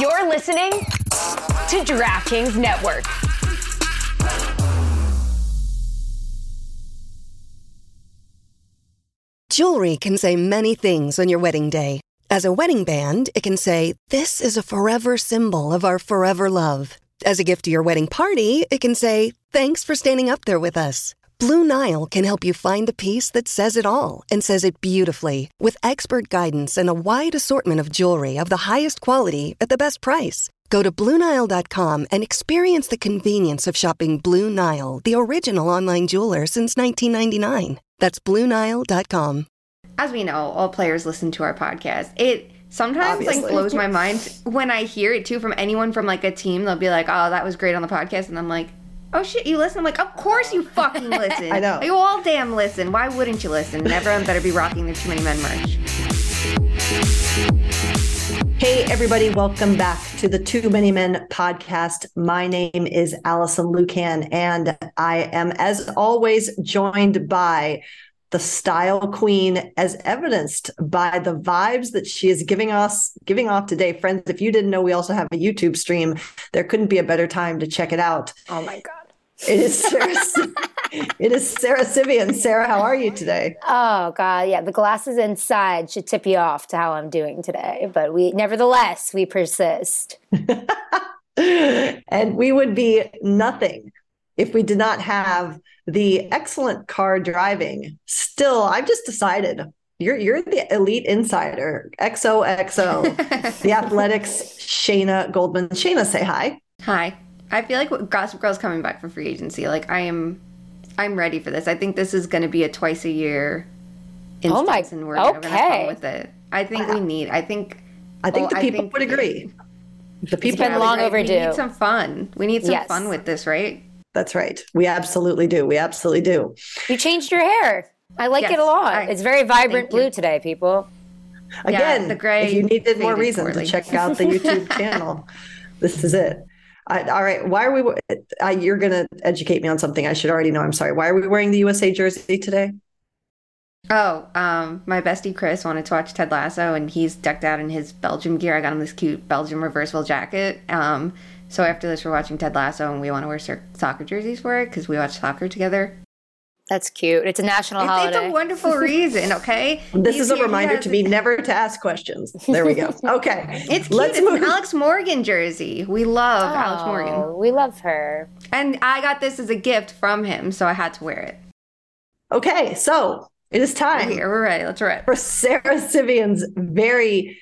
You're listening to DraftKings Network. Jewelry can say many things on your wedding day. As a wedding band, it can say, "This is a forever symbol of our forever love." As a gift to your wedding party, it can say, "Thanks for standing up there with us." Blue Nile can help you find the piece that says it all and says it beautifully, with expert guidance and a wide assortment of jewelry of the highest quality at the best price. Go to BlueNile.com and experience the convenience of shopping Blue Nile, the original online jeweler since 1999. That's BlueNile.com. As we know, all players listen to our podcast. It sometimes like blows my mind when I hear it, too, from anyone from like a team. They'll be like, "Oh, that was great on the podcast." And I'm like, "Oh, shit, you listen?" I'm like, "Of course you fucking listen." I know. You all damn listen. Why wouldn't you listen? And everyone better be rocking their Too Many Men merch. Hey, everybody. Welcome back to the Too Many Men podcast. My name is Allison Lucan, and I am, as always, joined by the style queen, as evidenced by the vibes that she is giving off today. Friends, if you didn't know, we also have a YouTube stream. There couldn't be a better time to check it out. Oh my God. It is Sarah, Sarah Sivian. Sarah, how are you today? Oh God. Yeah. The glasses inside should tip you off to how I'm doing today, but we persist. And we would be nothing if we did not have the excellent car driving. Still, I've just decided you're the elite insider. XOXO, The Athletics, Shayna Goldman. Shayna, say hi. Hi. I feel like Gossip Girl's coming back for free agency. Like I'm ready for this. I think this is going to be a twice a year instance, and we're going to have fun with it. I think the people would agree. The people have been long overdue. We need some fun. We need some fun with this, right? That's right. We absolutely do. You changed your hair. I like it a lot. It's very vibrant blue today, people. Again, the gray, if you needed more reason to check out the YouTube channel, this is it. All right. Why are we? You're going to educate me on something I should already know. I'm sorry. Why are we wearing the USA jersey today? Oh, my bestie Chris wanted to watch Ted Lasso, and he's decked out in his Belgium gear. I got him this cute Belgium reversible jacket. So after this, we're watching Ted Lasso, and we want to wear soccer jerseys for it because we watch soccer together. That's cute. It's a national holiday. It's a wonderful reason, okay? This is a reminder to me never to ask questions. There we go. Okay. It's cute. It's an Alex Morgan jersey. We love Alex Morgan. We love her. And I got this as a gift from him, so I had to wear it. Okay, so it is time. We're ready. Let's rip. For Sarah Sivian's very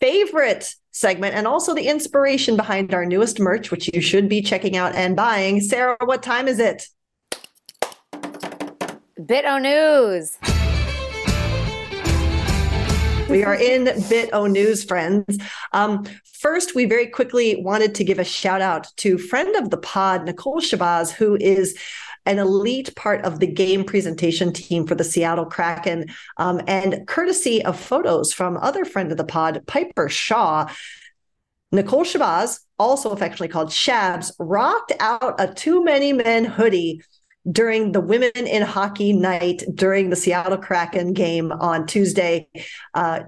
favorite segment, and also the inspiration behind our newest merch, which you should be checking out and buying. Sarah, what time is it? Bit-O News. We are in Bit-O News, friends. First, we very quickly wanted to give a shout out to friend of the pod, Nicole Shabazz, who is an elite part of the game presentation team for the Seattle Kraken. And courtesy of photos from other friend of the pod, Piper Shaw, Nicole Shabazz, also affectionately called Shabs, rocked out a Too Many Men hoodie during the Women in Hockey night during the Seattle Kraken game on Tuesday.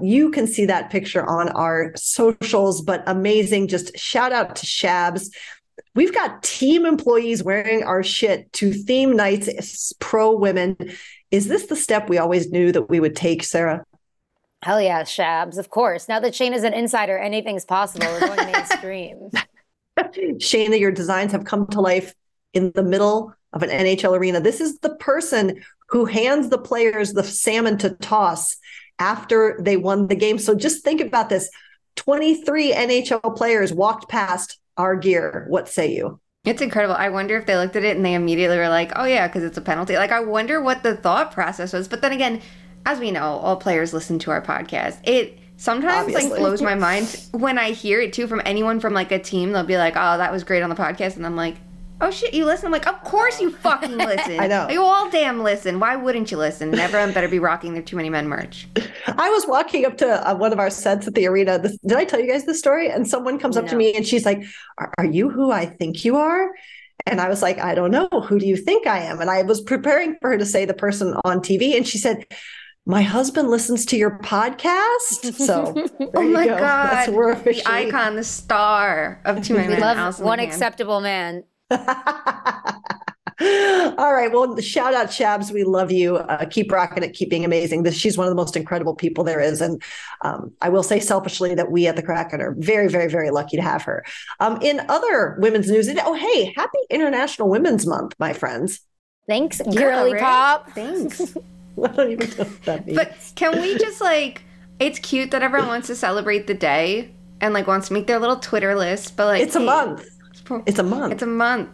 You can see that picture on our socials, but amazing. Just shout out to Shabs. We've got team employees wearing our shit to theme nights, pro women. Is this the step we always knew that we would take, Sarah? Hell yeah, Shabs, of course. Now that Shayna's an insider, anything's possible. We're going mainstream. Shayna, your designs have come to life in the middle of an NHL arena. This is the person who hands the players the salmon to toss after they won the game. So just think about this. 23 NHL players walked past our gear. What say you? It's incredible. I wonder if they looked at it and they immediately were like, "Oh yeah, because it's a penalty." Like, I wonder what the thought process was. But then again, as we know, all players listen to our podcast. It sometimes like blows my mind when I hear it too from anyone from like a team. They'll be like, "Oh, that was great on the podcast," and I'm like, "Oh shit, you listen?" I'm like, "Of course you fucking listen." I know. You all damn listen. Why wouldn't you listen? And everyone better be rocking their Too Many Men merch. I was walking up to one of our sets at the arena. Did I tell you guys this story? And someone comes up to me and she's like, "Are you who I think you are?" And I was like, "I don't know. Who do you think I am?" And I was preparing for her to say the person on TV. And she said, my husband listens to your podcast. So oh my God, that's worth the icon, the star of Too Many Men. Allison one Lucan. Acceptable man. All right. Well, shout out Shabs. We love you. Keep rocking it. Keep being amazing. She's one of the most incredible people there is. And I will say selfishly that we at the Kraken are very, very, very lucky to have her. In other women's news. Oh, hey, happy International Women's Month, my friends. Thanks, girly pop. Thanks. I don't even know what that means. But can we just it's cute that everyone wants to celebrate the day and wants to make their little Twitter list. But it's a month. It's a month. It's a month.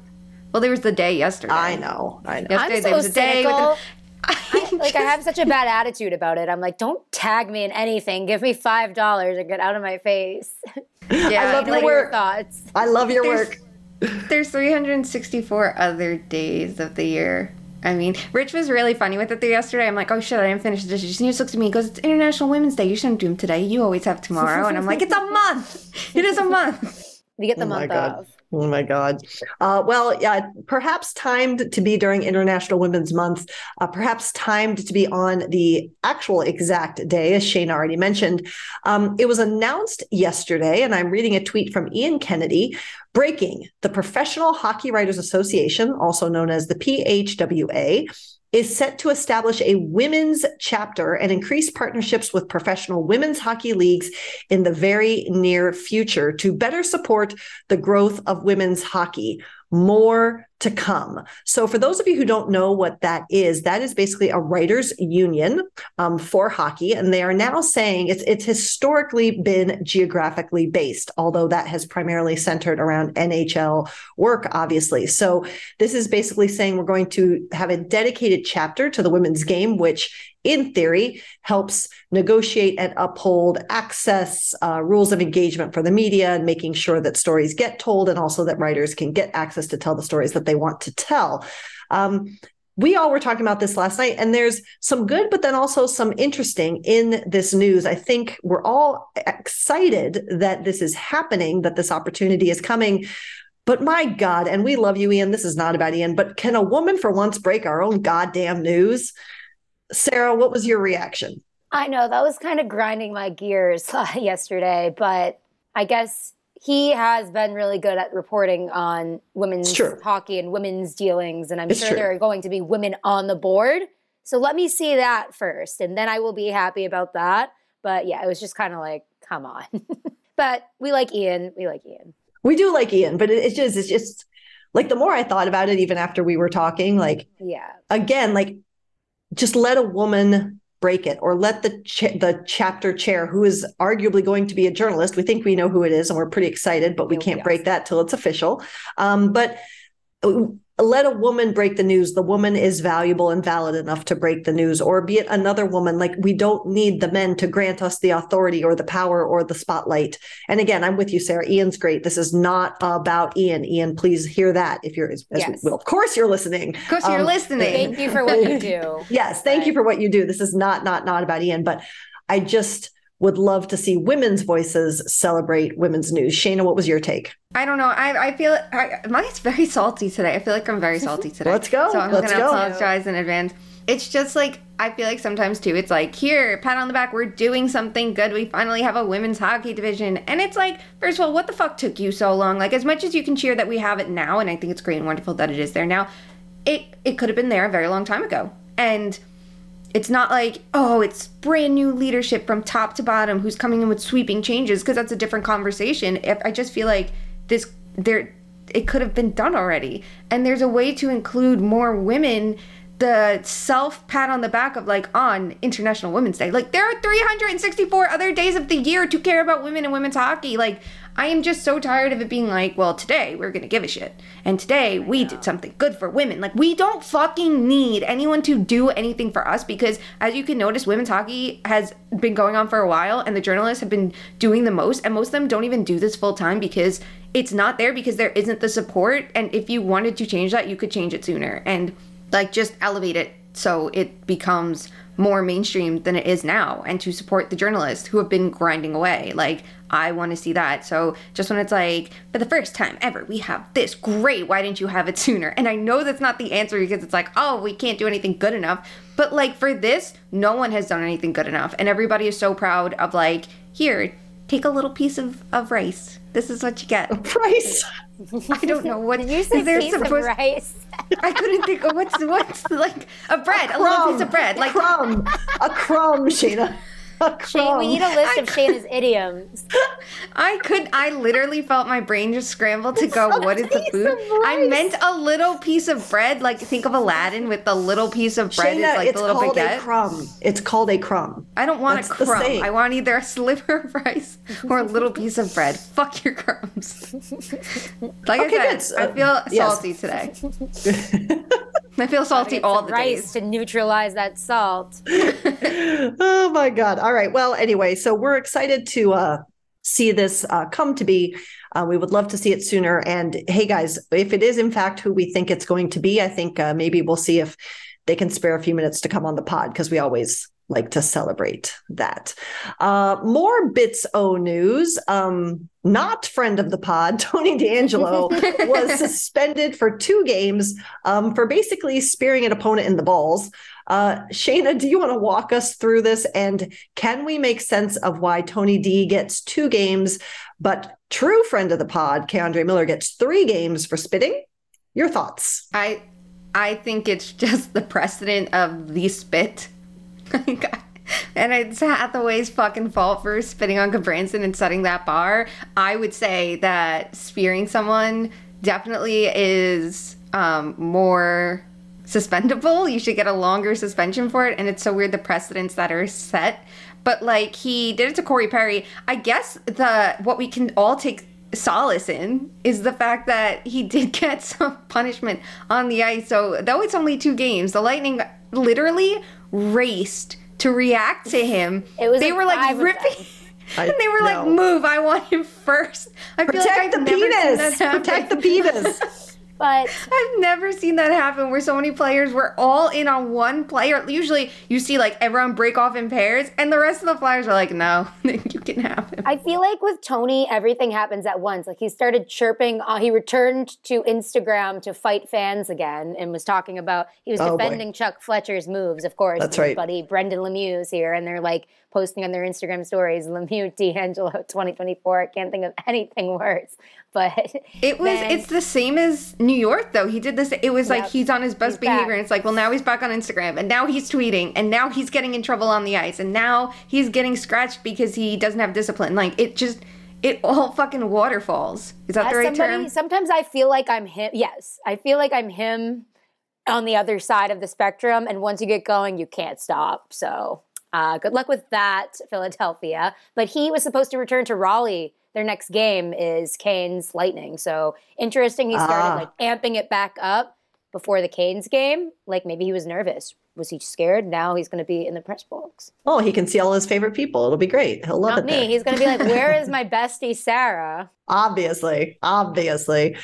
Well, there was the day yesterday. I know. Yesterday, I'm so there was a day cynical. I have such a bad attitude about it. I'm don't tag me in anything. Give me $5 and get out of my face. Yeah, I love your work. Thoughts. I love your work. There's 364 other days of the year. I mean, Rich was really funny with it yesterday. I'm oh shit, I didn't finish the dishes. And he just looks at me and goes, it's International Women's Day. You shouldn't do them today. You always have tomorrow. And I'm it's a month. It is a month. We get the month off. Oh, my God. Perhaps timed to be during International Women's Month, perhaps timed to be on the actual exact day, as Shayna already mentioned. It was announced yesterday, and I'm reading a tweet from Ian Kennedy, breaking: the Professional Hockey Writers Association, also known as the PHWA, is set to establish a women's chapter and increase partnerships with professional women's hockey leagues in the very near future to better support the growth of women's hockey. More to come. So for those of you who don't know what that is basically a writers union for hockey. And they are now saying it's historically been geographically based, although that has primarily centered around NHL work, obviously. So this is basically saying we're going to have a dedicated chapter to the women's game, which in theory helps negotiate and uphold access, rules of engagement for the media, and making sure that stories get told and also that writers can get access to tell the stories that they want to tell. We all were talking about this last night, and there's some good, but then also some interesting in this news. I think we're all excited that this is happening, that this opportunity is coming. But my God, and we love you, Ian, this is not about Ian, but can a woman for once break our own goddamn news? Sarah, what was your reaction? I know that was kind of grinding my gears yesterday, but I guess he has been really good at reporting on women's hockey and women's dealings, and I'm sure there are going to be women on the board. So let me see that first, and then I will be happy about that. But yeah, it was just kind of come on. But we like Ian. We do like Ian, but it's just the more I thought about it, even after we were talking, just let a woman break it, or let the chapter chair, who is arguably going to be a journalist. We think we know who it is, and we're pretty excited, but we can't break that till it's official. But let a woman break the news. The woman is valuable and valid enough to break the news, or be it another woman. We don't need the men to grant us the authority or the power or the spotlight. And again, I'm with you, Sarah. Ian's great. This is not about Ian. Ian, please hear that if you're, of course you're listening. Of course you're listening. Thank you for what you do. Yes. Thank you for what you do. This is not about Ian, but I just would love to see women's voices celebrate women's news. Shayna, what was your take? I don't know. I feel mine's very salty today. I feel I'm very salty today. Let's go. So I'm going to apologize in advance. It's just I feel sometimes too, it's here, pat on the back, we're doing something good. We finally have a women's hockey division. And it's first of all, what the fuck took you so long? As much as you can cheer that we have it now, and I think it's great and wonderful that it is there now, it could have been there a very long time ago. And it's not it's brand new leadership from top to bottom who's coming in with sweeping changes, because that's a different conversation. If I just feel it could have been done already. And there's a way to include more women. The self-pat on the back of on International Women's Day. There are 364 other days of the year to care about women and women's hockey. I am just so tired of it being well, today we're going to give a shit. And today we did something good for women. We don't fucking need anyone to do anything for us, because as you can notice, women's hockey has been going on for a while, and the journalists have been doing the most. And most of them don't even do this full time because it's not there, because there isn't the support. And if you wanted to change that, you could change it sooner. And just elevate it so it becomes more mainstream than it is now, and to support the journalists who have been grinding away. Like, I want to see that. So just when it's like, for the first time ever, we have this. Great, why didn't you have it sooner? And I know that's not the answer, because it's like, oh, we can't do anything good enough. But, like, for this, no one has done anything good enough. And everybody is so proud of, like, here, take a little piece of rice. This is what you get. Rice? I don't know what you said. Piece of rice. I couldn't think of what's like a bread, a little piece of bread, like a crumb, Shayna. Shane, we need a list of Shayna's idioms. I literally felt my brain just scramble to go, what is the food? I meant a little piece of bread, like think of Aladdin with the little piece of bread, Shayna, is like the little baguette. It's called a crumb. It's called a crumb. I don't want a crumb. I want either a sliver of rice or a little piece of bread. Fuck your crumbs. Like I said, I feel salty today. I feel salty all the days. To neutralize that salt. Oh my God. All right. Well, anyway, so we're excited to see this come to be. We would love to see it sooner. And hey guys, if it is in fact who we think it's going to be, I think maybe we'll see if they can spare a few minutes to come on the pod, because we always like to celebrate that. More Bits O news. Not friend of the pod, Tony DeAngelo was suspended for 2 games for basically spearing an opponent in the balls. Shayna, do you want to walk us through this? And can we make sense of why Tony D gets 2 games, but true friend of the pod, Keandre Miller, gets 3 games for spitting? Your thoughts? I think it's just the precedent of the spit. And it's Hathaway's fucking fault for spitting on Cabranson and setting that bar. I would say that spearing someone definitely is more suspendable. You should get a longer suspension for it. And it's so weird, the precedents that are set. But, like, he did it to Corey Perry. I guess what we can all take solace in is the fact that he did get some punishment on the ice. So, though it's only 2 games, the Lightning literally raced to react to him. They were like ripping, and they were like, "Move! I want him first." I feel like I've never seen that happen. Protect the penis. But I've never seen that happen, where so many players were all in on one player. Usually you see like everyone break off in pairs, and the rest of the Flyers are like, no, you can have him. I feel like with Tony, everything happens at once. Like, he started chirping. He returned to Instagram to fight fans again, and was talking about, he was defending Chuck Fletcher's moves, of course. That's right. Buddy Brendan Lemieux is here, and they're like posting on their Instagram stories, Lemieux D'Angelo 2024. I can't think of anything worse. But it's the same as New York, though. He did this. It was like he's on his best behavior, and it's like, well, now he's back on Instagram, and now he's tweeting, and now he's getting in trouble on the ice, and now he's getting scratched because he doesn't have discipline. Like, it all fucking waterfalls. Is that the right term? Sometimes I feel like I'm him. Yes, I feel like I'm him on the other side of the spectrum, and once you get going, you can't stop. So good luck with that, Philadelphia. But he was supposed to return to Raleigh. Their next game is Canes Lightning. So interesting, he started like amping it back up before the Canes game. Like, maybe he was nervous. Was he scared? Now he's going to be in the press box. Oh, he can see all his favorite people. It'll be great. He'll love it. Not me. There. He's going to be like, where is my bestie Sarah? Obviously. So Tony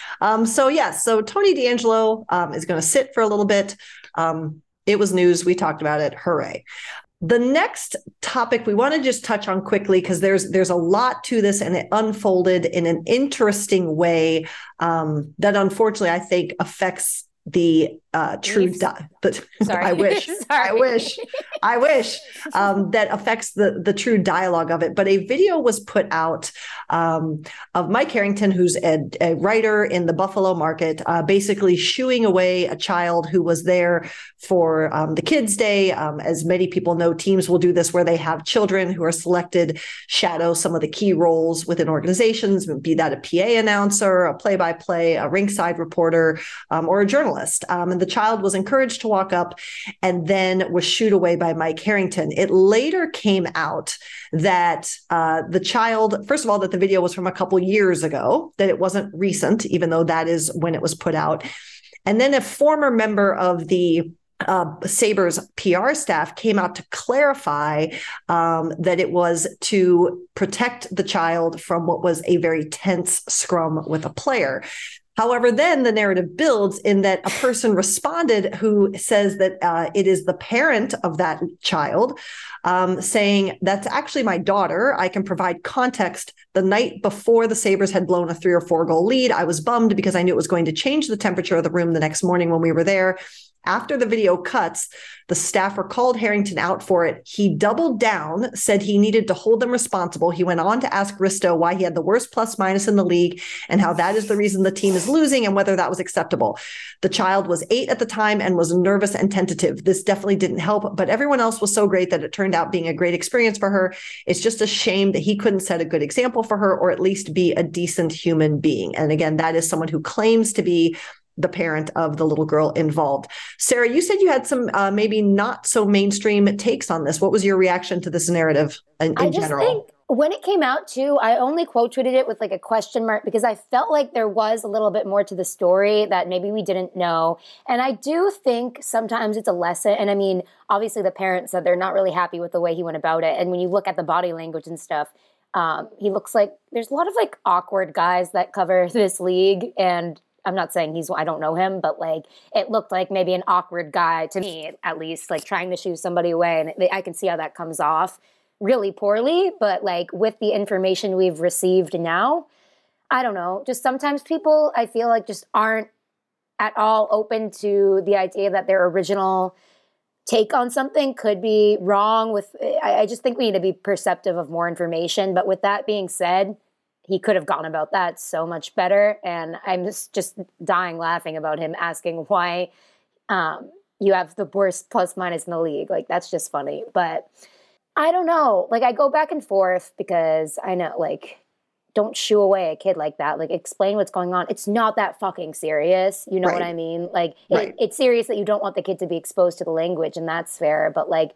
DeAngelo is going to sit for a little bit. It was news. We talked about it. Hooray. The next topic we want to just touch on quickly, because there's a lot to this, and it unfolded in an interesting way that unfortunately I think affects the true. I wish that affects the true dialogue of it. But a video was put out of Mike Harrington, who's a writer in the Buffalo market, basically shooing away a child who was there for the Kids Day. As many people know, teams will do this where they have children who are selected shadow some of the key roles within organizations, be that a PA announcer, a play-by-play, a ringside reporter, or a journalist. And the child was encouraged to walk up and then was shooed away by Mike Harrington. It later came out that the child, first of all, that the video was from a couple years ago, that it wasn't recent, even though that is when it was put out. And then a former member of the Sabres PR staff came out to clarify that it was to protect the child from what was a very tense scrum with a player. However, then the narrative builds in that a person responded who says that it is the parent of that child saying, that's actually my daughter. I can provide context. The night before the Sabres had blown a 3 or 4 goal lead, I was bummed because I knew it was going to change the temperature of the room the next morning when we were there. After the video cuts, the staffer called Harrington out for it. He doubled down, said he needed to hold them responsible. He went on to ask Risto why he had the worst plus minus in the league and how that is the reason the team is losing and whether that was acceptable. The child was 8 at the time and was nervous and tentative. This definitely didn't help, but everyone else was so great that it turned out being a great experience for her. It's just a shame that he couldn't set a good example for her or at least be a decent human being. And again, that is someone who claims to be the parent of the little girl involved. Sarah, you said you had some maybe not so mainstream takes on this. What was your reaction to this narrative in general? I just think when it came out too, I only quote tweeted it with like a question mark because I felt like there was a little bit more to the story that maybe we didn't know. And I do think sometimes it's a lesson. And I mean, obviously the parents said they're not really happy with the way he went about it. And when you look at the body language and stuff, he looks like there's a lot of like awkward guys that cover this league, and I'm not saying I don't know him, but like it looked like maybe an awkward guy to me, at least, like trying to shoo somebody away. And I can see how that comes off really poorly. But like with the information we've received now, I don't know. Just sometimes people, I feel like, just aren't at all open to the idea that their original take on something could be wrong. I just think we need to be perceptive of more information. But with that being said, he could have gone about that so much better. And I'm just dying laughing about him asking why you have the worst plus minus in the league. Like, that's just funny. But I don't know. Like, I go back and forth because I know, like, don't shoo away a kid like that. Like, explain what's going on. It's not that fucking serious. You know what I mean? Like, it's serious that you don't want the kid to be exposed to the language, and that's fair. But, like,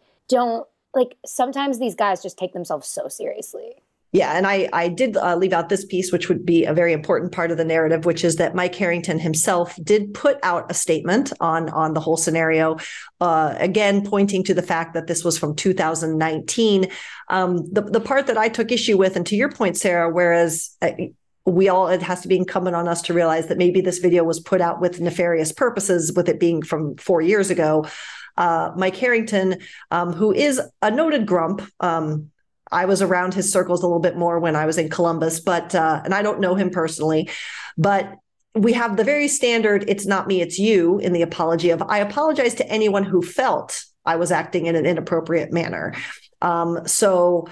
sometimes these guys just take themselves so seriously. Yeah, and I did leave out this piece, which would be a very important part of the narrative, which is that Mike Harrington himself did put out a statement on the whole scenario, again, pointing to the fact that this was from 2019. The part that I took issue with, and to your point, Sarah, whereas it has to be incumbent on us to realize that maybe this video was put out with nefarious purposes, with it being from 4 years ago, Mike Harrington, who is a noted grump, I was around his circles a little bit more when I was in Columbus, but and I don't know him personally, but we have the very standard, it's not me, it's you, in the apology of, I apologize to anyone who felt I was acting in an inappropriate manner. So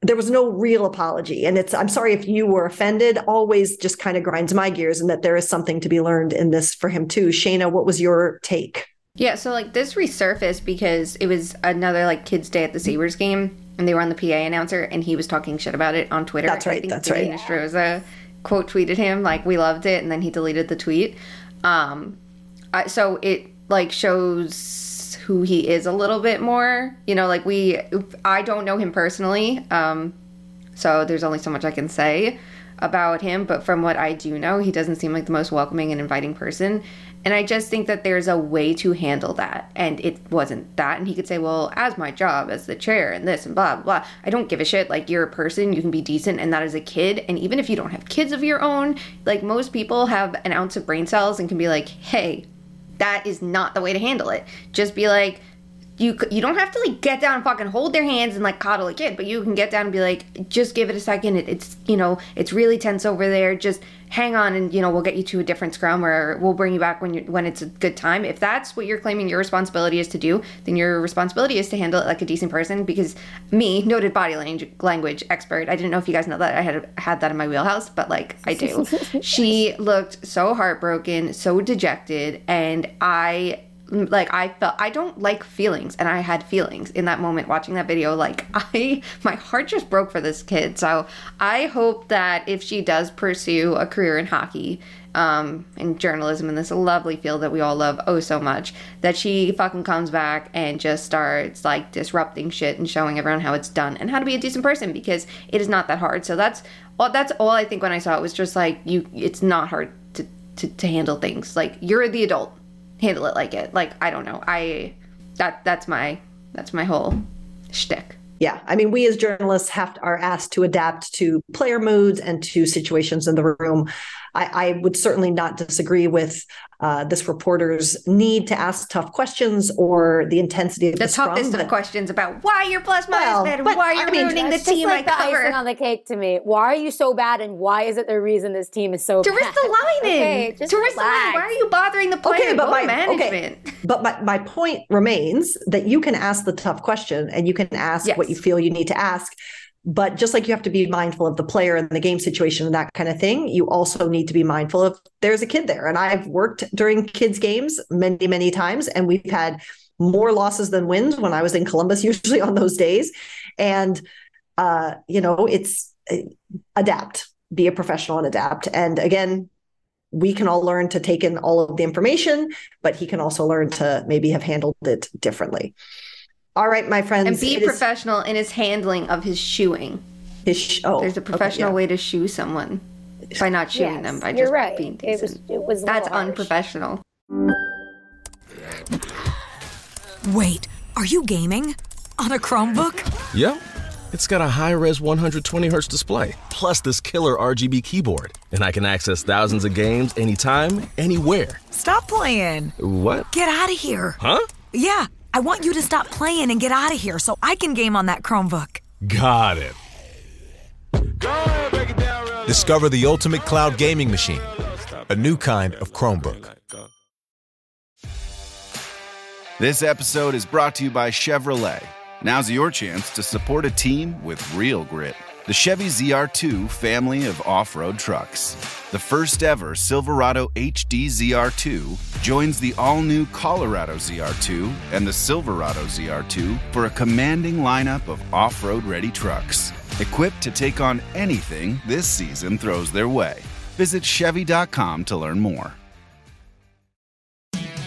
there was no real apology. And I'm sorry if you were offended, always just kind of grinds my gears, and that there is something to be learned in this for him too. Shayna, what was your take? Yeah, so like this resurfaced because it was another like kids' day at the Sabres game. And they were on the PA announcer, and he was talking shit about it on Twitter. That's right, that's right. Didi Nostroza quote tweeted him, like, we loved it, and then he deleted the tweet. So it, like, shows who he is a little bit more. You know, like, I don't know him personally, so there's only so much I can say about him. But from what I do know, he doesn't seem like the most welcoming and inviting person. And I just think that there's a way to handle that. And it wasn't that. And he could say, well, as my job, as the chair, and this, and blah, blah, blah. I don't give a shit. Like, you're a person. You can be decent. And that is a kid. And even if you don't have kids of your own, like, most people have an ounce of brain cells and can be like, hey, that is not the way to handle it. Just be like, you don't have to, like, get down and fucking hold their hands and, like, coddle a kid. But you can get down and be like, just give it a second. It's, you know, it's really tense over there. Just hang on and, you know, we'll get you to a different scrum, or we'll bring you back when it's a good time. If that's what you're claiming your responsibility is to do, then your responsibility is to handle it like a decent person. Because me, noted body language expert, I didn't know if you guys know that. I had that in my wheelhouse, but, like, I do. She looked so heartbroken, so dejected, and I don't like feelings, and I had feelings in that moment watching that video. Like, my heart just broke for this kid. So I hope that if she does pursue a career in hockey and journalism in this lovely field that we all love oh so much, that she fucking comes back and just starts, like, disrupting shit and showing everyone how it's done and how to be a decent person, because it is not that hard. So that's all I think when I saw it, was just like, it's not hard to handle things. Like, you're the adult. Handle it like it. Like, I don't know. That's my whole shtick. Yeah. I mean, we as journalists are asked to adapt to player moods and to situations in the room. I would certainly not disagree with this reporter's need to ask tough questions or the intensity of the scrum. The toughest of questions about why you're plus-minus bad, why you're ruining the team I cover. It's just like the icing on the cake to me. Why are you so bad, and why is it the reason this team is so bad? Okay, just relax. Why are you bothering the player? Okay, but my point remains that you can ask the tough question and you can ask what you feel you need to ask. But just like you have to be mindful of the player and the game situation and that kind of thing, you also need to be mindful of there's a kid there. And I've worked during kids' games many, many times, and we've had more losses than wins when I was in Columbus, usually on those days. And, it's adapt, be a professional and adapt. And again, we can all learn to take in all of the information, but he can also learn to maybe have handled it differently. All right, my friends. And be professional in his handling of his shoeing. There's a professional way to shoe someone by not shooting them, by just being decent. It was That's unprofessional. Wait, are you gaming? On a Chromebook? Yep. It's got a high-res 120Hz display, plus this killer RGB keyboard. And I can access thousands of games anytime, anywhere. Stop playing. What? Get out of here. Huh? Yeah. I want you to stop playing and get out of here so I can game on that Chromebook. Got it. Discover the ultimate cloud gaming machine, a new kind of Chromebook. This episode is brought to you by Chevrolet. Now's your chance to support a team with real grit. The Chevy ZR2 family of off-road trucks. The first ever Silverado HD ZR2 joins the all-new Colorado ZR2 and the Silverado ZR2 for a commanding lineup of off-road ready trucks, equipped to take on anything this season throws their way. Visit Chevy.com to learn more.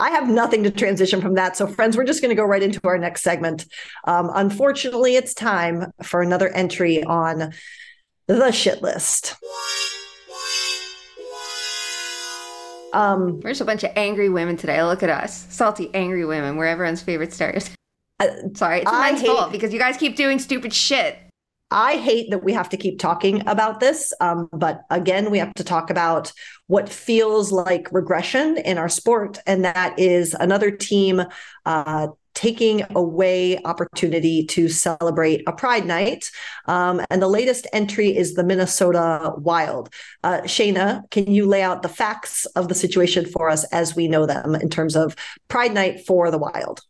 I have nothing to transition from that. So friends, we're just going to go right into our next segment. Unfortunately, it's time for another entry on the shit list. We're just a bunch of angry women today. Look at us. Salty, angry women. We're everyone's favorite stars. Sorry, it's my fault because you guys keep doing stupid shit. I hate that we have to keep talking about this, but again, we have to talk about what feels like regression in our sport, and that is another team taking away opportunity to celebrate a Pride Night. And the latest entry is the Minnesota Wild. Shayna, can you lay out the facts of the situation for us as we know them in terms of Pride Night for the Wild?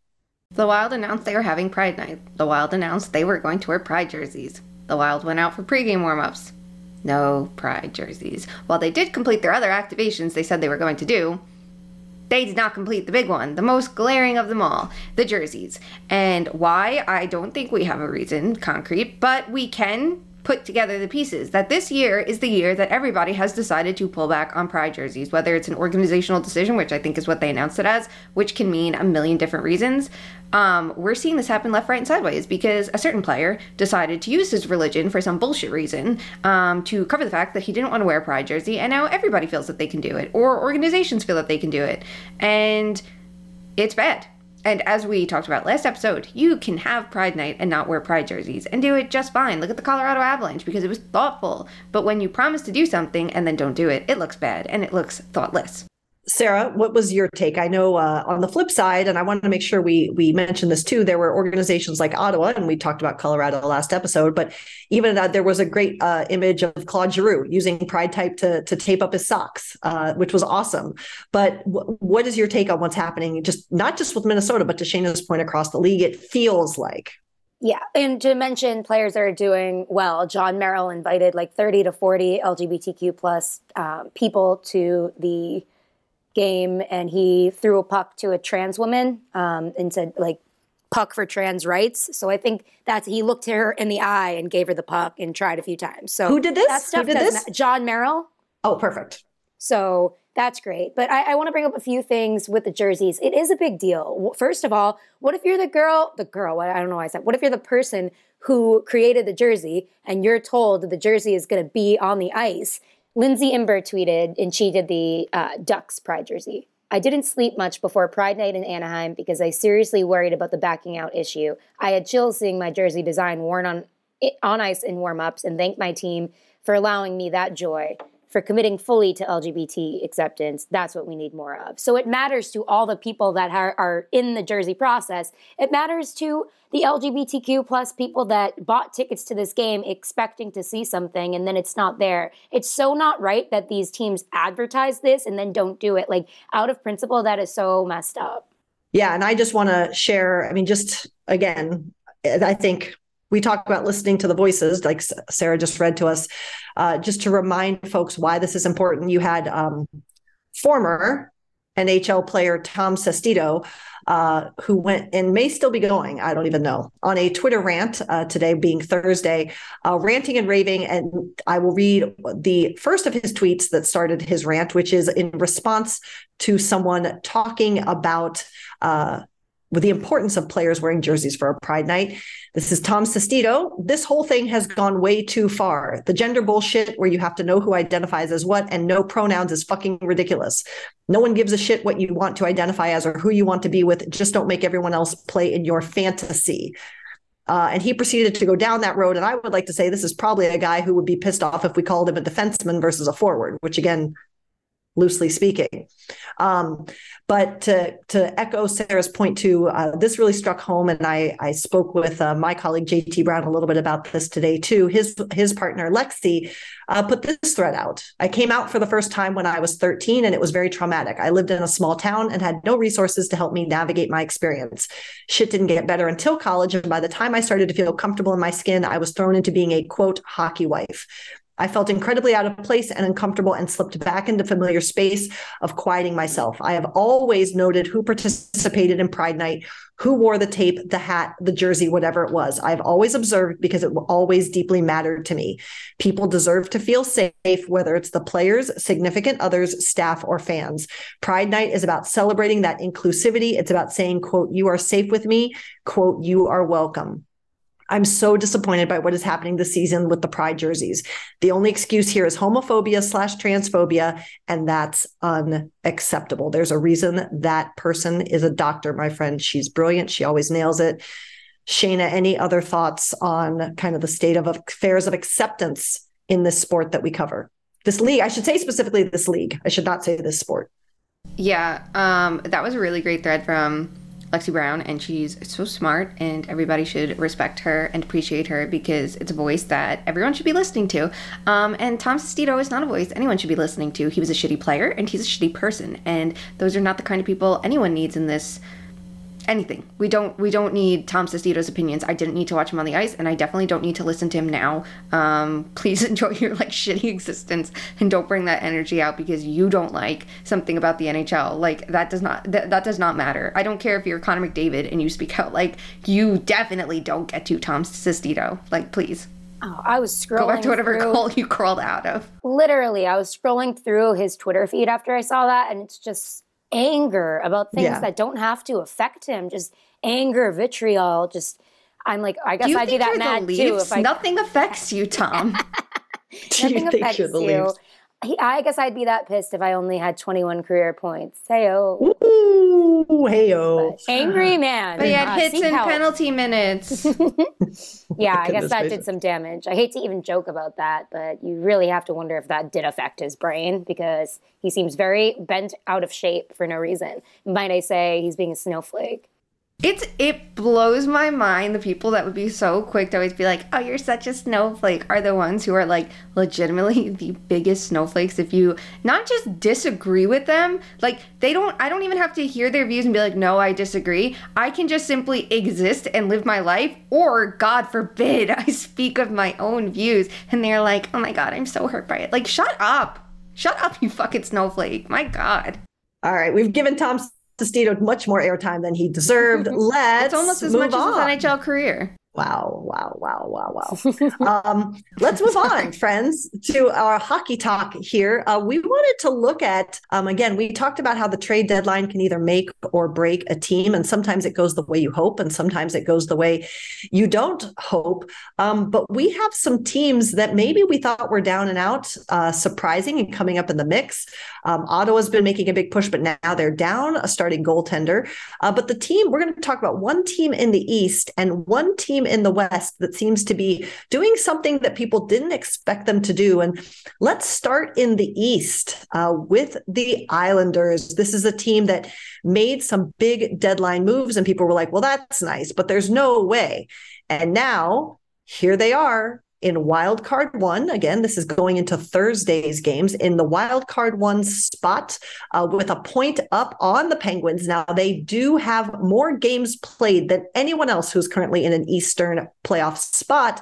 The Wild announced they were having Pride Night. The Wild announced they were going to wear Pride jerseys. The Wild went out for pregame warm-ups. No Pride jerseys. While they did complete their other activations they said they were going to do, they did not complete the big one, the most glaring of them all, the jerseys. And why? I don't think we have a reason concrete, but we can put together the pieces that this year is the year that everybody has decided to pull back on Pride jerseys, whether it's an organizational decision, which I think is what they announced it as, which can mean a million different reasons. We're seeing this happen left, right, and sideways because a certain player decided to use his religion for some bullshit reason to cover the fact that he didn't want to wear a Pride jersey, and now everybody feels that they can do it, or organizations feel that they can do it, and it's bad. And as we talked about last episode, you can have Pride Night and not wear Pride jerseys and do it just fine. Look at the Colorado Avalanche because it was thoughtful. But when you promise to do something and then don't do it, it looks bad and it looks thoughtless. Sarah, what was your take? I know on the flip side, and I wanted to make sure we mentioned this too, there were organizations like Ottawa, and we talked about Colorado last episode, but even there was a great image of Claude Giroux using Pride tape to tape up his socks, which was awesome. But what is your take on what's happening, just not just with Minnesota, but to Shayna's point across the league, it feels like? Yeah. And to mention players that are doing well, John Merrill invited like 30 to 40 LGBTQ plus people to the game, and he threw a puck to a trans woman and said, like, puck for trans rights. So I think that's, he looked her in the eye and gave her the puck and tried a few times. So who did this? That stuff John Merrill. Oh, perfect. So that's great. But I want to bring up a few things with the jerseys. It is a big deal. First of all, what if you're what if you're the person who created the jersey and you're told that the jersey is going to be on the ice? Lindsay Imber tweeted, and she did the Ducks Pride jersey. I didn't sleep much before Pride Night in Anaheim because I seriously worried about the backing out issue. I had chills seeing my jersey design worn on ice in warm-ups and thanked my team for allowing me that joy, for committing fully to LGBT acceptance. That's what we need more of. So it matters to all the people that are in the jersey process. It matters to the LGBTQ plus people that bought tickets to this game expecting to see something, and then it's not there. It's so not right that these teams advertise this and then don't do it. Like, out of principle, that is so messed up. Yeah, and I just want to share, I think we talk about listening to the voices, like Sarah just read to us, just to remind folks why this is important. You had former NHL player Tom Sestito, who went and may still be going, I don't even know, on a Twitter rant today being Thursday, ranting and raving. And I will read the first of his tweets that started his rant, which is in response to someone talking about with the importance of players wearing jerseys for a Pride night. This is Tom Sestito. This whole thing has gone way too far. The gender bullshit where you have to know who identifies as what and no pronouns is fucking ridiculous. No one gives a shit what you want to identify as or who you want to be with. Just don't make everyone else play in your fantasy. And he proceeded to go down that road. And I would like to say this is probably a guy who would be pissed off if we called him a defenseman versus a forward, which again, loosely speaking. But to echo Sarah's point too, this really struck home. And I spoke with my colleague, JT Brown, a little bit about this today too. His partner, Lexi, put this thread out. I came out for the first time when I was 13 and it was very traumatic. I lived in a small town and had no resources to help me navigate my experience. Shit didn't get better until college. And by the time I started to feel comfortable in my skin, I was thrown into being a quote, hockey wife. I felt incredibly out of place and uncomfortable and slipped back into familiar space of quieting myself. I have always noted who participated in Pride Night, who wore the tape, the hat, the jersey, whatever it was. I've always observed because it always deeply mattered to me. People deserve to feel safe, whether it's the players, significant others, staff, or fans. Pride Night is about celebrating that inclusivity. It's about saying, quote, you are safe with me, quote, you are welcome. I'm so disappointed by what is happening this season with the Pride jerseys. The only excuse here is homophobia/transphobia, and that's unacceptable. There's a reason that person is a doctor, my friend. She's brilliant. She always nails it. Shayna, any other thoughts on kind of the state of affairs of acceptance in this sport that we cover? This league, I should say specifically this league. I should not say this sport. Yeah, that was a really great thread from Lexi Brown, and she's so smart, and everybody should respect her and appreciate her because it's a voice that everyone should be listening to. And Tom Sestito is not a voice anyone should be listening to. He was a shitty player and he's a shitty person, and those are not the kind of people anyone needs in this anything. We don't need Tom Sestito's opinions. I didn't need to watch him on the ice, and I definitely don't need to listen to him now. Please enjoy your shitty existence, and don't bring that energy out because you don't like something about the NHL. That does not matter. I don't care if you're Connor McDavid and you speak out. You definitely don't get to Tom Sestito. Please. Oh, I was scrolling. Go back to whatever hole you crawled out of. Literally, I was scrolling through his Twitter feed after I saw that, and it's just anger about things that don't have to affect him. Just anger, vitriol. I guess I'd be that mad too. Nothing affects you, Tom. Nothing affects you. I guess I'd be that pissed if I only had 21 career points. Hey-o. Ooh, hey-o. Angry man. But he had hits and penalty minutes. Yeah, I guess that did some damage. I hate to even joke about that, but you really have to wonder if that did affect his brain because he seems very bent out of shape for no reason. Might I say he's being a snowflake. It blows my mind. The people that would be so quick to always be like, oh, you're such a snowflake, are the ones who are legitimately the biggest snowflakes. If you not just disagree with them, I don't even have to hear their views and be like, no, I disagree. I can just simply exist and live my life, or God forbid, I speak of my own views. And they're like, oh my God, I'm so hurt by it. Shut up. Shut up, you fucking snowflake. My God. All right. We've given Tom Sestito much more airtime than he deserved. Let's move on. It's almost as much as his NHL career. Wow. Let's move on, friends, to our hockey talk here. We wanted to look at, again, we talked about how the trade deadline can either make or break a team. And sometimes it goes the way you hope, and sometimes it goes the way you don't hope. But we have some teams that maybe we thought were down and out, surprising and coming up in the mix. Ottawa's been making a big push, but now they're down a starting goaltender. But the team, we're going to talk about one team in the East and one team in the West that seems to be doing something that people didn't expect them to do. And let's start in the East with the Islanders. This is a team that made some big deadline moves and people were like, well, that's nice, but there's no way. And now here they are in wild card one. Again, this is going into Thursday's games in the wild card one spot with a point up on the Penguins. Now they do have more games played than anyone else who's currently in an Eastern playoff spot,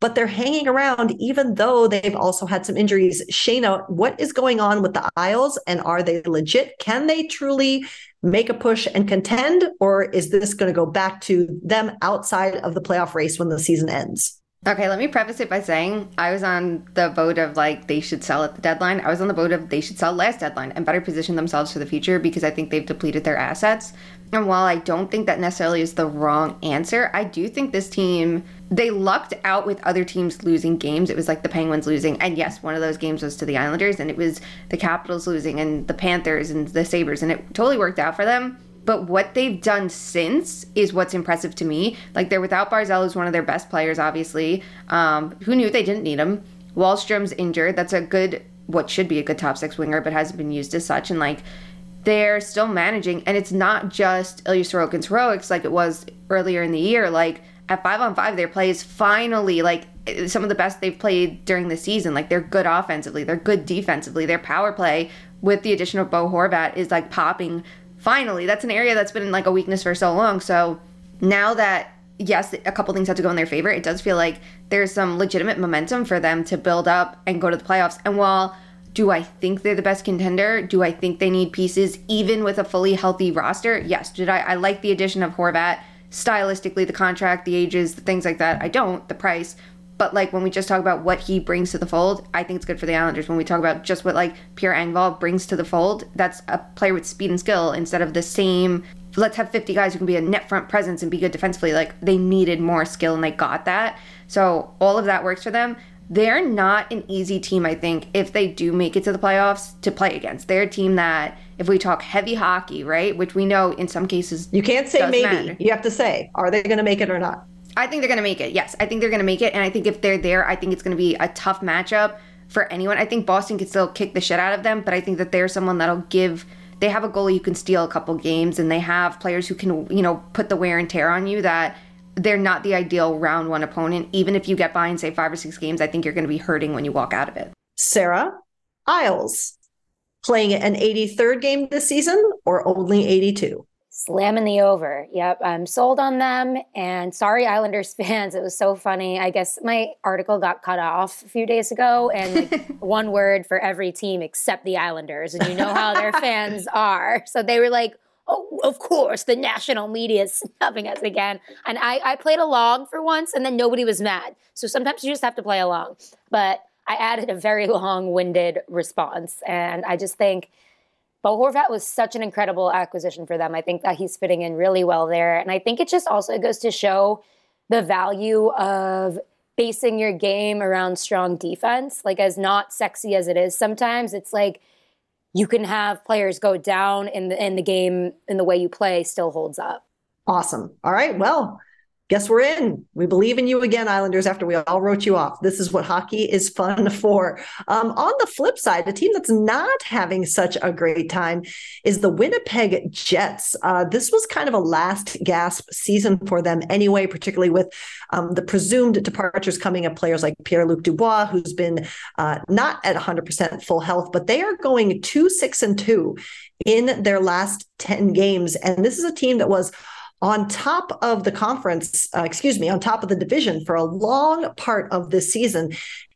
but they're hanging around even though they've also had some injuries. Shayna, what is going on with the Isles, and are they legit? Can they truly make a push and contend, or is this going to go back to them outside of the playoff race when the season ends? Okay, let me preface it by saying I was on the boat of like they should sell at the deadline. I was on the boat of they should sell last deadline and better position themselves for the future, because I think they've depleted their assets. And while I don't think that necessarily is the wrong answer, I do think this team, they lucked out with other teams losing games. It was like the Penguins losing. And yes, one of those games was to the Islanders, and it was the Capitals losing and the Panthers and the Sabres, and it totally worked out for them. But what they've done since is what's impressive to me. Like, they're without Barzal, who's one of their best players, obviously. Who knew they didn't need him? Wallstrom's injured. That's a good, what should be a good top six winger, but hasn't been used as such. And, like, they're still managing. And it's not just Ilya Sorokin's heroics like it was earlier in the year. Like, at 5-on-5, their play is finally, like, some of the best they've played during the season. Like, they're good offensively. They're good defensively. Their power play, with the addition of Bo Horvat, is, like, popping. Finally, that's an area that's been like a weakness for so long. So now that, yes, a couple things have to go in their favor, it does feel like there's some legitimate momentum for them to build up and go to the playoffs. And while do I think they're the best contender? Do I think they need pieces even with a fully healthy roster? Yes. Did I like the addition of Horvat? Stylistically, the contract, the ages, the things like that. I don't. The price. But like when we just talk about what he brings to the fold, I think it's good for the Islanders. When we talk about just what like Pierre Engvall brings to the fold, that's a player with speed and skill instead of the same, let's have 50 guys who can be a net front presence and be good defensively. Like they needed more skill and they got that. So all of that works for them. They're not an easy team, I think, if they do make it to the playoffs to play against. They're a team that, if we talk heavy hockey, right, which we know in some cases you can't say maybe. Matter. You have to say, are they going to make it or not? I think they're going to make it. Yes, I think they're going to make it. And I think if they're there, I think it's going to be a tough matchup for anyone. I think Boston could still kick the shit out of them, but I think that they're someone that'll give – they have a goalie who can steal a couple games, and they have players who can, you know, put the wear and tear on you that they're not the ideal round one opponent. Even if you get by in, say, 5 or 6 games, I think you're going to be hurting when you walk out of it. Sarah, Isles, playing an 83rd game this season or only 82? Slamming the over. Yep, I'm sold on them. And sorry, Islanders fans, it was so funny. I guess my article got cut off a few days ago, and like one word for every team except the Islanders. And you know how their fans are. So they were like, oh, of course, the national media is snubbing us again. And I played along for once, and then nobody was mad. So sometimes you just have to play along. But I added a very long-winded response. And I just think Bo Horvat was such an incredible acquisition for them. I think that he's fitting in really well there. And I think it just also goes to show the value of basing your game around strong defense. Like, as not sexy as it is sometimes, it's like you can have players go down in the game, and the way you play still holds up. Awesome. All right. Well, guess we're in. We believe in you again, Islanders, after we all wrote you off. This is what hockey is fun for. On the flip side, the team that's not having such a great time is the Winnipeg Jets. This was kind of a last gasp season for them anyway, particularly with the presumed departures coming of players like Pierre-Luc Dubois, who's been not at 100% full health, but they are going 2-6-2 in their last 10 games. And this is a team that was on top of the conference, on top of the division for a long part of this season.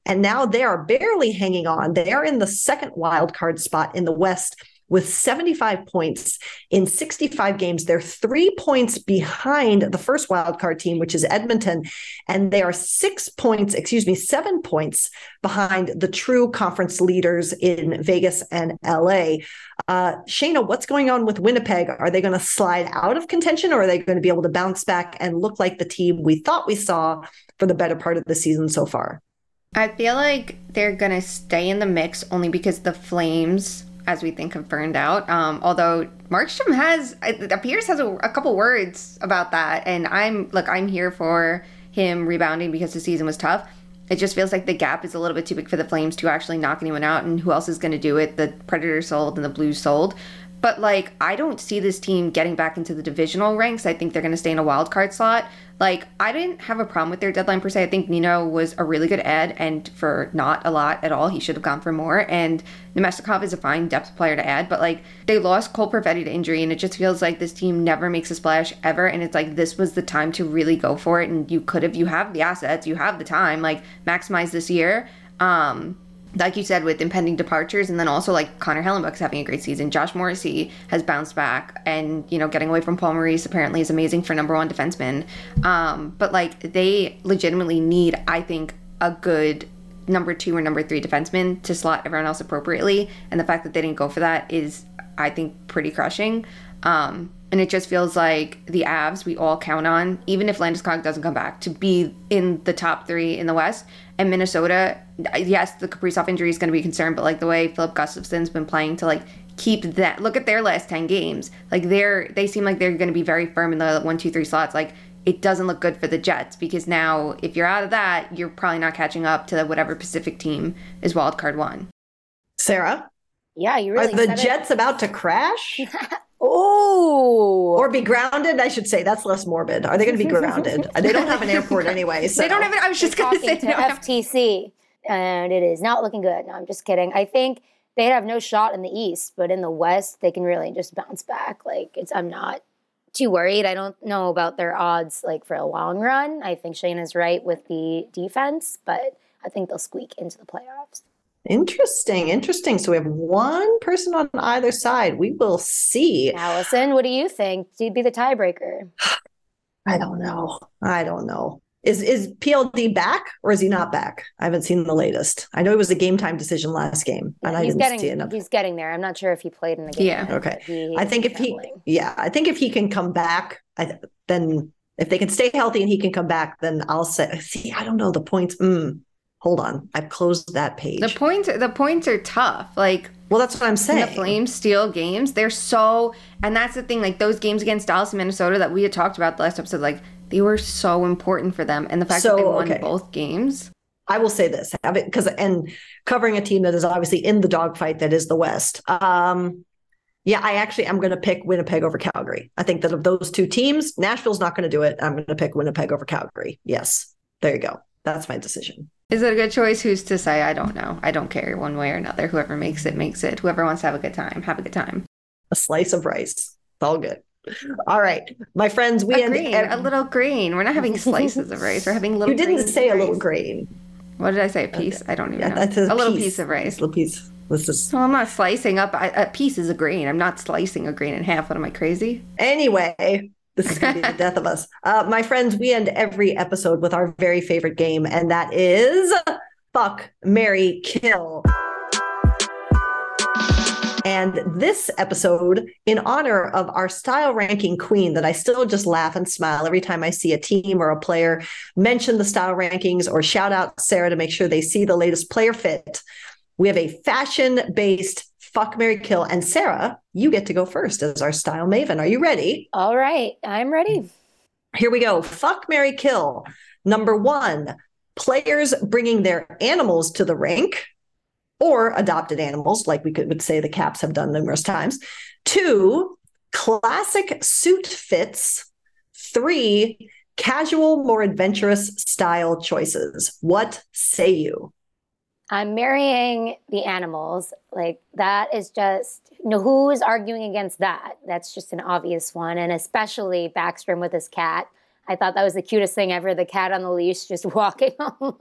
And now they are barely hanging on. They are in the second wild card spot in the West with 75 points in 65 games. They're 3 points behind the first wildcard team, which is Edmonton, and they are 7 points behind the true conference leaders in Vegas and LA. Shayna, what's going on with Winnipeg? Are they going to slide out of contention, or are they going to be able to bounce back and look like the team we thought we saw for the better part of the season so far? I feel like they're going to stay in the mix only because the Flames, as we think, have burned out. Although Markstrom has a couple words about that. And I'm here for him rebounding because the season was tough. It just feels like the gap is a little bit too big for the Flames to actually knock anyone out. And who else is going to do it? The Predators sold and the Blues sold. But, I don't see this team getting back into the divisional ranks. I think they're going to stay in a wild card slot. I didn't have a problem with their deadline, per se. I think Nino was a really good add, and for not a lot at all, he should have gone for more. And Nemestikov is a fine depth player to add, but, they lost Cole Perfetti to injury, and it just feels like this team never makes a splash ever, and it's this was the time to really go for it, and you have the assets, you have the time, maximize this year. Like you said, with impending departures, and then also Connor Hellebuck's having a great season. Josh Morrissey has bounced back, and getting away from Paul Maurice apparently is amazing for number one defenseman. But they legitimately need, I think, a good number two or number three defenseman to slot everyone else appropriately. And the fact that they didn't go for that is, I think, pretty crushing. And it just feels like the Avs we all count on, even if Landeskog doesn't come back, to be in the top three in the West. And Minnesota, yes, the Kaprizov injury is going to be a concern, but the way Philip Gustafson's been playing to keep that. Look at their last 10 games. They seem like they're going to be very firm in the 1, 2, 3 slots. It doesn't look good for the Jets, because now if you're out of that, you're probably not catching up to whatever Pacific team is wildcard one. Sarah? Yeah, you really are. The Jets about to crash? Oh, or be grounded, I should say. That's less morbid. Are they going to be grounded? They don't have an airport anyway. So. They don't have it. I was just going to say FTC, and it is not looking good. No, I'm just kidding. I think they'd have no shot in the East, but in the West, they can really just bounce back. I'm not too worried. I don't know about their odds for a long run. I think Shayna's right with the defense, but I think they'll squeak into the playoffs. Interesting. So we have one person on either side. We will see. Allison, what do you think? You'd be the tiebreaker. I don't know. Is PLD back, or is he not back? I haven't seen the latest. I know it was a game time decision last game, and I didn't see enough. He's getting there. I'm not sure if he played in the game. Yeah. Okay. I think if he can come back, then if they can stay healthy and he can come back, then I'll say. See, I don't know the points. Hold on. I've closed that page. The points are tough. Well, that's what I'm saying. The Flames steal games. They're so, and that's the thing, those games against Dallas and Minnesota that we had talked about the last episode, they were so important for them. And the fact that they won both games. I will say this, because covering a team that is obviously in the dogfight that is the West. Yeah, I actually am going to pick Winnipeg over Calgary. I think that of those two teams, Nashville's not going to do it. I'm going to pick Winnipeg over Calgary. Yes. There you go. That's my decision. Is it a good choice? Who's to say? I don't know. I don't care one way or another. Whoever makes it, makes it. Whoever wants to have a good time, have a good time. A slice of rice. It's all good. All right. My friends, we end a little green. We're not having slices of rice. We're having little. You didn't say a little grain. What did I say? A piece? Okay. I don't even know. That's a little piece of rice. A little piece. Well, I'm not slicing up. A piece is a grain. I'm not slicing a grain in half. What am I, crazy? Anyway. This is going to be the death of us. My friends, we end every episode with our very favorite game, and that is Fuck, Marry, Kill. And this episode, in honor of our style ranking queen that I still just laugh and smile every time I see a team or a player mention the style rankings or shout out Sarah to make sure they see the latest player fit, we have a fashion-based Fuck, Marry, Kill. And Sarah, you get to go first as our style maven. Are you ready? All right. I'm ready. Here we go. Fuck, Marry, Kill. Number one, players bringing their animals to the rink, or adopted animals, like we would say the Caps have done numerous times. 2, classic suit fits. 3, casual, more adventurous style choices. What say you? I'm marrying the animals. That is just, who is arguing against that? That's just an obvious one. And especially Backstrom with his cat. I thought that was the cutest thing ever. The cat on the leash just walking along.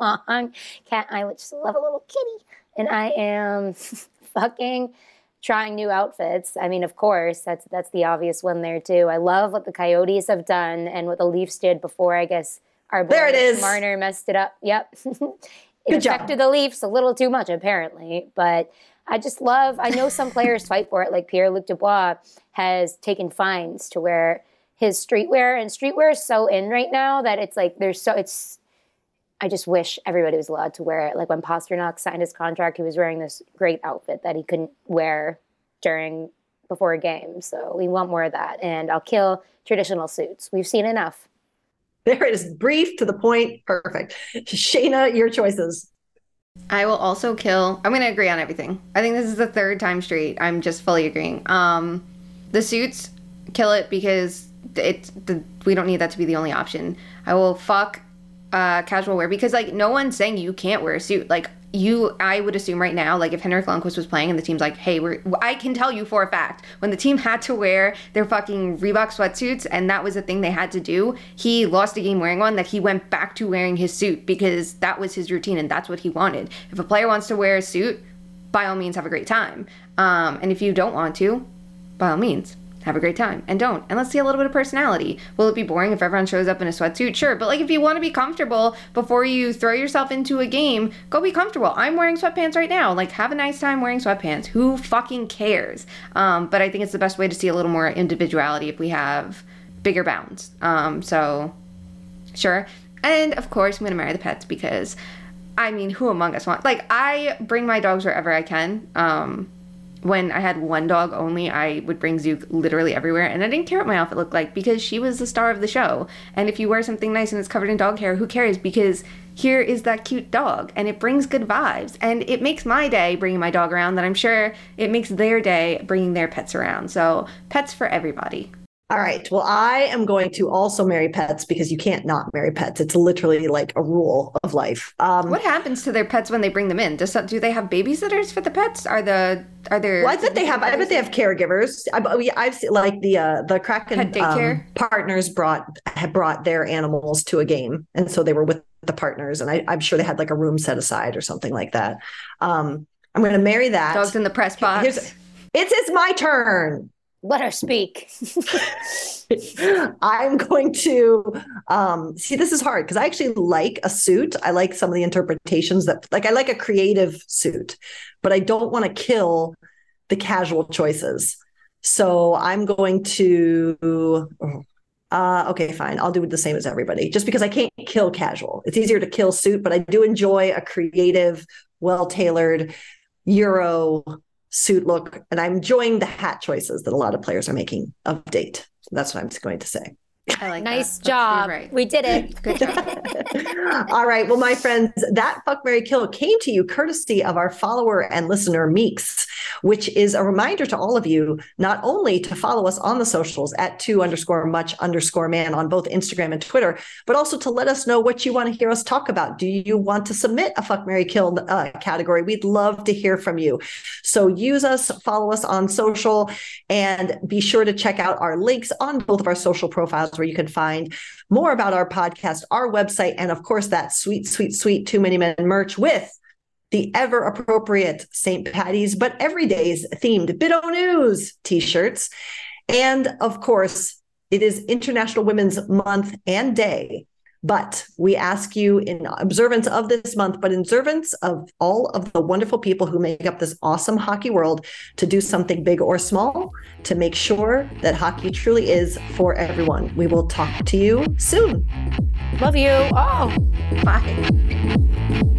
I just love a little kitty. And I am fucking trying new outfits. I mean, of course, that's the obvious one there too. I love what the Coyotes have done and what the Leafs did before, I guess, our boy Marner messed it up. Yep. It affected the Leafs a little too much, apparently. But I just love, I know some players fight for it, like Pierre-Luc Dubois has taken fines to wear his streetwear. And streetwear is so in right now that it's like, I just wish everybody was allowed to wear it. Like when Pasternak signed his contract, he was wearing this great outfit that he couldn't wear before a game. So we want more of that. And I'll kill traditional suits. We've seen enough. There it is. Brief, to the point, perfect. Shayna, your choices. I will also kill. I'm going to agree on everything. I think this is the third time straight. I'm just fully agreeing. The suits, kill it, because we don't need that to be the only option. I will fuck casual wear, because like no one's saying you can't wear a suit. Like I would assume right now, like if Henrik Lundqvist was playing and the team's like, hey, I can tell you for a fact, when the team had to wear their fucking Reebok sweatsuits, and that was a thing they had to do, he lost a game wearing one, that he went back to wearing his suit because that was his routine and that's what he wanted. If a player wants to wear a suit, by all means, have a great time. And if you don't want to, by all means, have a great time and don't. And let's see a little bit of personality. Will it be boring if everyone shows up in a sweatsuit? Sure. But like if you want to be comfortable before you throw yourself into a game, go be comfortable. I'm wearing sweatpants right now. Like have a nice time wearing sweatpants. Who fucking cares? But I think it's the best way to see a little more individuality if we have bigger bounds. So sure. And of course I'm going to marry the pets, because I mean, who among us wants? Like I bring my dogs wherever I can. When I had one dog only, I would bring Zook literally everywhere, and I didn't care what my outfit looked like because she was the star of the show. And if you wear something nice and it's covered in dog hair, who cares? Because here is that cute dog, and it brings good vibes, and it makes my day bringing my dog around, that I'm sure it makes their day bringing their pets around. So pets for everybody. All right. Well, I am going to also marry pets, because you can't not marry pets. It's literally like a rule of life. What happens to their pets when they bring them in? Do they have babysitters for the pets? Well, I bet they have. I bet they have caregivers. I've seen, like the Kraken partners brought their animals to a game, and so they were with the partners. And I'm sure they had like a room set aside or something like that. I'm going to marry that. Dogs in the press box. It's my turn. Let her speak. I'm going to see, this is hard because I actually like a suit. I like some of the interpretations that, like, I like a creative suit, but I don't want to kill the casual choices. So I'm going to, okay, fine. I'll do the same as everybody, just because I can't kill casual. It's easier to kill suit, but I do enjoy a creative, well-tailored Euro suit look, and I'm enjoying the hat choices that a lot of players are making of date. So that's what I'm going to say. I like nice that. Job. Right. We did it. Good job. All right. Well, my friends, that Fuck, Marry, Kill came to you courtesy of our follower and listener Meeks, which is a reminder to all of you, not only to follow us on the socials at @2_much_man on both Instagram and Twitter, but also to let us know what you want to hear us talk about. Do you want to submit a Fuck, Marry, Kill category? We'd love to hear from you. So use us, follow us on social, and be sure to check out our links on both of our social profiles, where you can find more about our podcast, our website, and of course that sweet, sweet, sweet Too Many Men merch with the ever appropriate St. Paddy's but everyday's themed Bido News t-shirts. And of course, it is International Women's Month and Day, but we ask you, in observance of this month, but in observance of all of the wonderful people who make up this awesome hockey world, to do something big or small to make sure that hockey truly is for everyone. We will talk to you soon. Love you. Oh, bye.